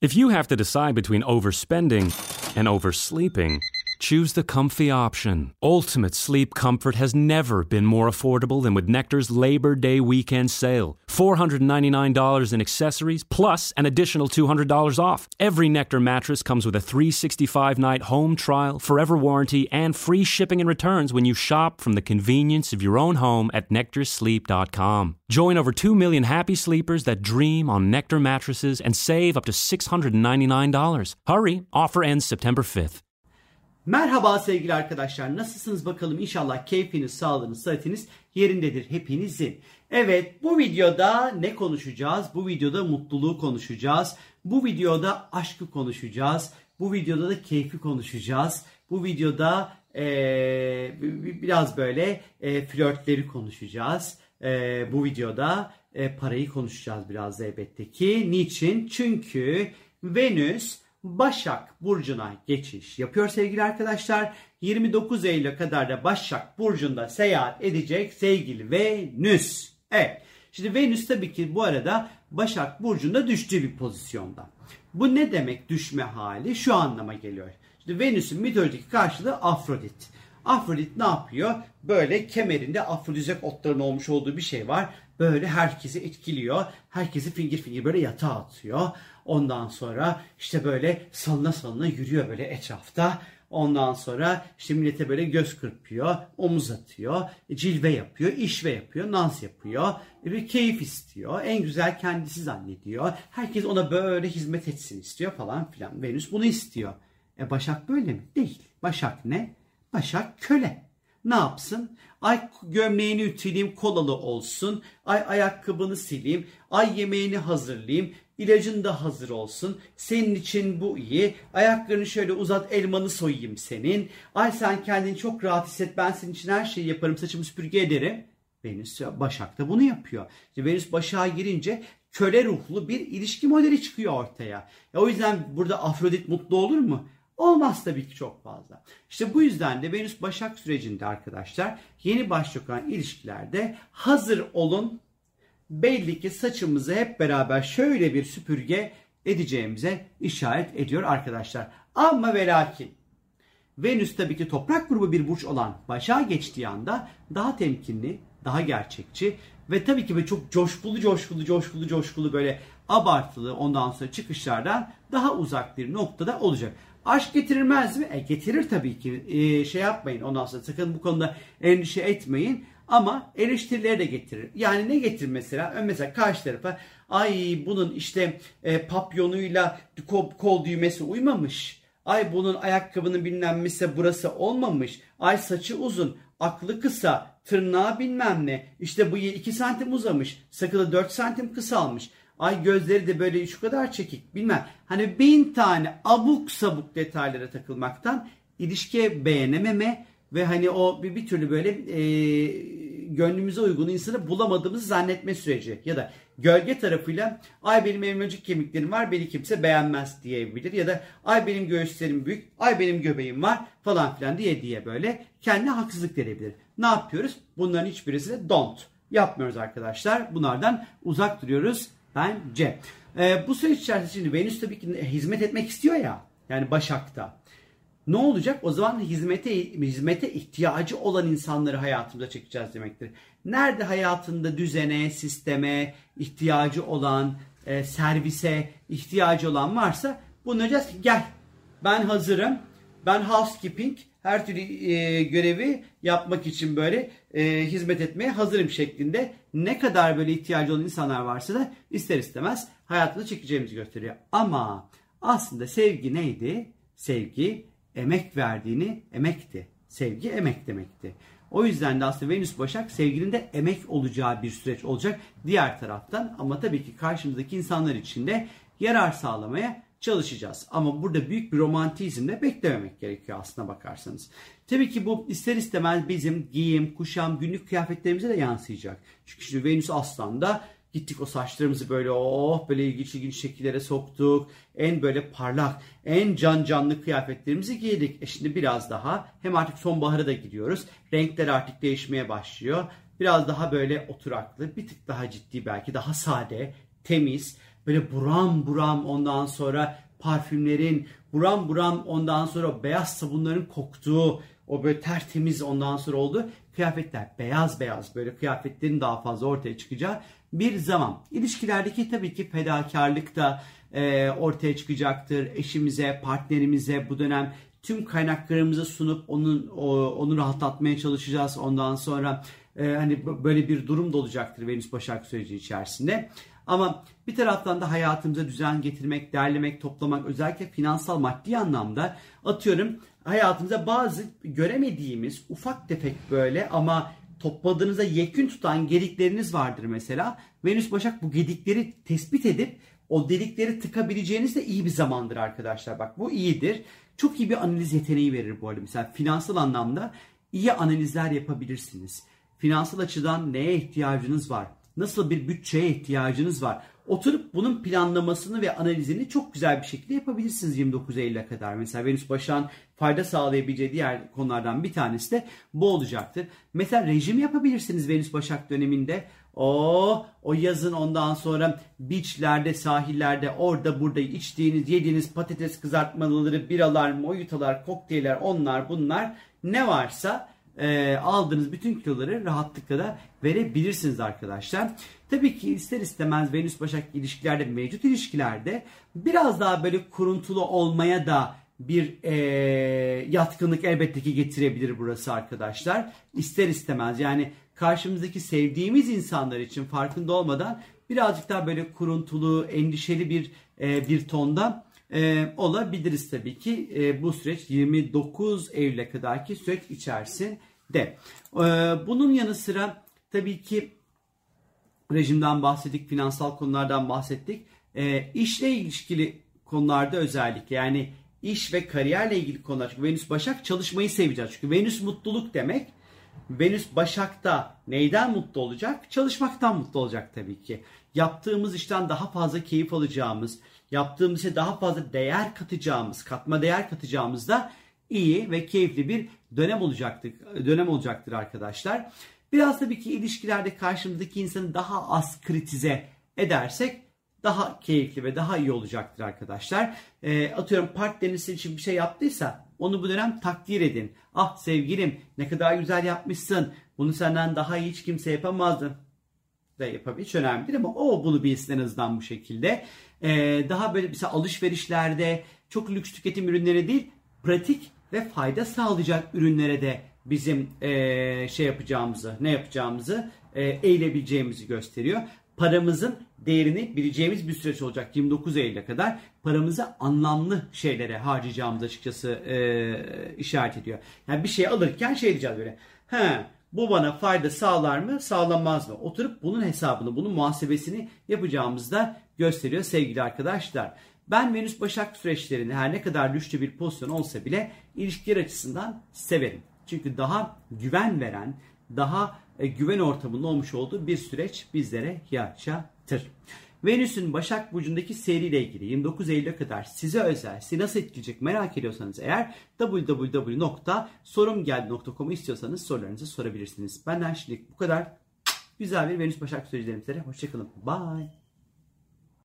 If you have to decide between overspending and oversleeping, choose the comfy option. Ultimate sleep comfort has never been more affordable than with Nectar's Labor Day weekend sale. $499 in accessories, plus an additional $200 off. Every Nectar mattress comes with a 365-night home trial, forever warranty, and free shipping and returns when you shop from the convenience of your own home at Nectarsleep.com. Join over 2 million happy sleepers that dream on Nectar mattresses and save up to $699. Hurry, offer ends September 5th. Merhaba sevgili arkadaşlar, nasılsınız bakalım? İnşallah keyfiniz, sağlığınız, sıhhatiniz yerindedir hepinizin. Evet, bu videoda ne konuşacağız? Bu videoda mutluluğu konuşacağız. Bu videoda aşkı konuşacağız. Bu videoda da keyfi konuşacağız. Bu videoda biraz böyle flörtleri konuşacağız. Bu videoda parayı konuşacağız biraz da elbette ki. Niçin? Çünkü Venüs Başak Burcu'na geçiş yapıyor sevgili arkadaşlar. 29 Eylül'e kadar da Başak Burcu'nda seyahat edecek sevgili Venüs. Evet. Şimdi Venüs tabii ki bu arada Başak Burcu'nda düştüğü bir pozisyonda. Bu ne demek düşme hali? Şu anlama geliyor. Şimdi Venüs'ün mitolojik karşılığı Afrodit. Afrodit ne yapıyor? Böyle kemerinde afrodizyak otlarının olmuş olduğu bir şey var. Böyle herkesi etkiliyor. Herkesi fingir fingir böyle yatağa atıyor. Ondan sonra işte böyle salına salına yürüyor böyle etrafta. Ondan sonra işte millete böyle göz kırpıyor, omuz atıyor, cilve yapıyor, işve yapıyor, dans yapıyor, bir keyif istiyor, en güzel kendisi zannediyor. Herkes ona böyle hizmet etsin istiyor falan filan. Venüs bunu istiyor. Başak böyle mi? Değil. Başak ne? Başak köle. Ne yapsın? Ay gömleğini ütüleyim, kolalı olsun. Ay ayakkabını sileyim. Ay yemeğini hazırlayayım. İlacın da hazır olsun. Senin için bu iyi. Ayaklarını şöyle uzat, elmanı soyayım senin. Ay sen kendini çok rahat hisset. Ben senin için her şeyi yaparım. Saçımı süpürge ederim. Venüs Başak da bunu yapıyor. İşte Venüs Başak'a girince köle ruhlu bir ilişki modeli çıkıyor ortaya. O yüzden burada Afrodit mutlu olur mu? Olmaz tabii ki çok fazla. İşte bu yüzden de Venüs Başak sürecinde arkadaşlar yeni başlayan ilişkilerde hazır olun. Belli ki saçımızı hep beraber şöyle bir süpürge edeceğimize işaret ediyor arkadaşlar. Ama ve lakin Venüs tabii ki toprak grubu bir burç olan Başak'a geçtiği anda daha temkinli, daha gerçekçi ve tabii ki böyle çok coşkulu böyle abartılı ondan sonra çıkışlardan daha uzak bir noktada olacak. Aşk getirilmez mi? Getirir tabii ki. Şey yapmayın ondan sonra sakın bu konuda endişe etmeyin. Ama eleştirileri de getirir. Yani ne getirir mesela? Mesela karşı tarafa ay bunun işte papyonuyla kol düğmesi uymamış. Ay bunun ayakkabının bilinenmişse burası olmamış. Ay saçı uzun, aklı kısa, tırnağı bilmem ne. İşte bıyığı 2 santim uzamış, sakalı 4 santim kısalmış. Ay gözleri de böyle şu kadar çekik bilmem. Hani 1000 tane abuk sabuk detaylara takılmaktan ilişkiye beğenememe ve hani o bir türlü böyle gönlümüze uygun insanı bulamadığımızı zannetme süreci. Ya da gölge tarafıyla ay benim elmacık kemiklerim var beni kimse beğenmez diyebilir. Ya da ay benim göğüslerim büyük, ay benim göbeğim var falan filan diye böyle kendine haksızlık verebilir. Ne yapıyoruz? Bunların hiçbirisine don't. Yapmıyoruz arkadaşlar. Bunlardan uzak duruyoruz. Bence. Bu süreç içerisinde şimdi Venüs tabii ki hizmet etmek istiyor ya. Yani Başak'ta. Ne olacak? O zaman hizmete ihtiyacı olan insanları hayatımıza çekeceğiz demektir. Nerede hayatında düzene, sisteme ihtiyacı olan, servise ihtiyacı olan varsa bunu diyeceğiz ki gel ben hazırım. Ben housekeeping her türlü görevi yapmak için böyle hizmet etmeye hazırım şeklinde ne kadar böyle ihtiyacı olan insanlar varsa da ister istemez hayatını çekeceğimizi gösteriyor. Ama aslında sevgi neydi? Sevgi emek verdiğini emekti. Sevgi emek demekti. O yüzden de aslında Venüs Başak sevginin de emek olacağı bir süreç olacak diğer taraftan. Ama tabii ki karşımızdaki insanlar için de yarar sağlamaya çalışacağız. Ama burada büyük bir romantizm de beklememek gerekiyor aslına bakarsanız. Tabii ki bu ister istemez bizim giyim, kuşam, günlük kıyafetlerimize de yansıyacak. Çünkü şimdi Venüs Aslan'da gittik o saçlarımızı böyle böyle ilginç şekillere soktuk. En böyle parlak, en canlı kıyafetlerimizi giydik. Şimdi biraz daha hem artık sonbahara da gidiyoruz. Renkler artık değişmeye başlıyor. Biraz daha böyle oturaklı, bir tık daha ciddi belki daha sade, temiz böyle buram buram, ondan sonra parfümlerin buram buram, ondan sonra beyaz sabunların koktuğu, o böyle tertemiz, ondan sonra oldu kıyafetler beyaz beyaz, böyle kıyafetlerin daha fazla ortaya çıkacağı bir zaman. İlişkilerdeki tabii ki fedakarlık da ortaya çıkacaktır. Eşimize, partnerimize bu dönem tüm kaynaklarımızı sunup onu rahatlatmaya çalışacağız. Ondan sonra hani böyle bir durum da olacaktır Venüs Başak süreci içerisinde. Ama bir taraftan da hayatımıza düzen getirmek, derlemek, toplamak, özellikle finansal maddi anlamda, atıyorum hayatımıza bazı göremediğimiz ufak tefek böyle ama topladığınızda yekün tutan gedikleriniz vardır mesela. Venüs Başak bu gedikleri tespit edip o delikleri tıkabileceğiniz de iyi bir zamandır arkadaşlar. Bak bu iyidir. Çok iyi bir analiz yeteneği verir bu arada. Mesela finansal anlamda iyi analizler yapabilirsiniz. Finansal açıdan neye ihtiyacınız var? Nasıl bir bütçeye ihtiyacınız var? Oturup bunun planlamasını ve analizini çok güzel bir şekilde yapabilirsiniz 29 Eylül'e kadar. Mesela Venüs Başak'ın fayda sağlayabileceği diğer konulardan bir tanesi de bu olacaktır. Mesela rejim yapabilirsiniz Venüs Başak döneminde. O yazın, ondan sonra beachlerde, sahillerde, orada burada içtiğiniz, yediğiniz patates kızartmaları, biralar, mojitolar, kokteyller, onlar bunlar, ne varsa aldığınız bütün kiloları rahatlıkla da verebilirsiniz arkadaşlar. Tabii ki ister istemez Venüs Başak ilişkilerde, mevcut ilişkilerde biraz daha böyle kuruntulu olmaya da bir yatkınlık elbette ki getirebilir burası arkadaşlar. İster istemez yani karşımızdaki sevdiğimiz insanlar için farkında olmadan birazcık daha böyle kuruntulu, endişeli bir tonda olabiliriz tabii ki bu süreç 29 Eylül'e kadarki süreç içerisinde. Bunun yanı sıra tabii ki rejimden bahsettik, finansal konulardan bahsettik. İşle ilişkili konularda özellikle, yani iş ve kariyerle ilgili konular. Çünkü Venüs Başak çalışmayı seveceğiz. Çünkü Venüs mutluluk demek. Venüs Başak'ta neyden mutlu olacak? Çalışmaktan mutlu olacak tabii ki. Yaptığımız işten daha fazla keyif alacağımız, yaptığımız işe daha fazla değer katacağımız, katma değer katacağımız da iyi ve keyifli bir dönem olacaktır arkadaşlar. Biraz tabii ki ilişkilerde karşımızdaki insanı daha az kritize edersek daha keyifli ve daha iyi olacaktır arkadaşlar. Atıyorum partneriniz için bir şey yaptıysa onu bu dönem takdir edin. Ah sevgilim, ne kadar güzel yapmışsın. Bunu senden daha iyi hiç kimse yapamazdı. Da yapabilir. Hiç önemli değil ama o bunu bilsin en azından bu şekilde. Daha böyle mesela alışverişlerde çok lüks tüketim ürünleri değil, pratik ve fayda sağlayacak ürünlere de bizim ne yapacağımızı eğilebileceğimizi gösteriyor. Paramızın değerini bileceğimiz bir süreç olacak 29 Eylül'e kadar. Paramızı anlamlı şeylere harcayacağımız açıkçası işaret ediyor. Yani bir şey alırken şey diyeceğiz böyle. Bu bana fayda sağlar mı, sağlamaz mı? Oturup bunun hesabını, bunun muhasebesini yapacağımızı da gösteriyor sevgili arkadaşlar. Ben Venüs Başak süreçlerini her ne kadar güçlü bir pozisyon olsa bile ilişkiler açısından severim. Çünkü daha güven veren, daha güven ortamının olmuş olduğu bir süreç bizlere yaşatır. Venüs'ün Başak Burcu'ndaki seyriyle ilgili 29 Eylül'e kadar size özel, sizi nasıl etkileyecek merak ediyorsanız eğer www.sorumgeldi.com'u istiyorsanız sorularınızı sorabilirsiniz. Benden şimdilik bu kadar. Güzel bir Venüs Başak süreçlerimizle hoşçakalın. Bye.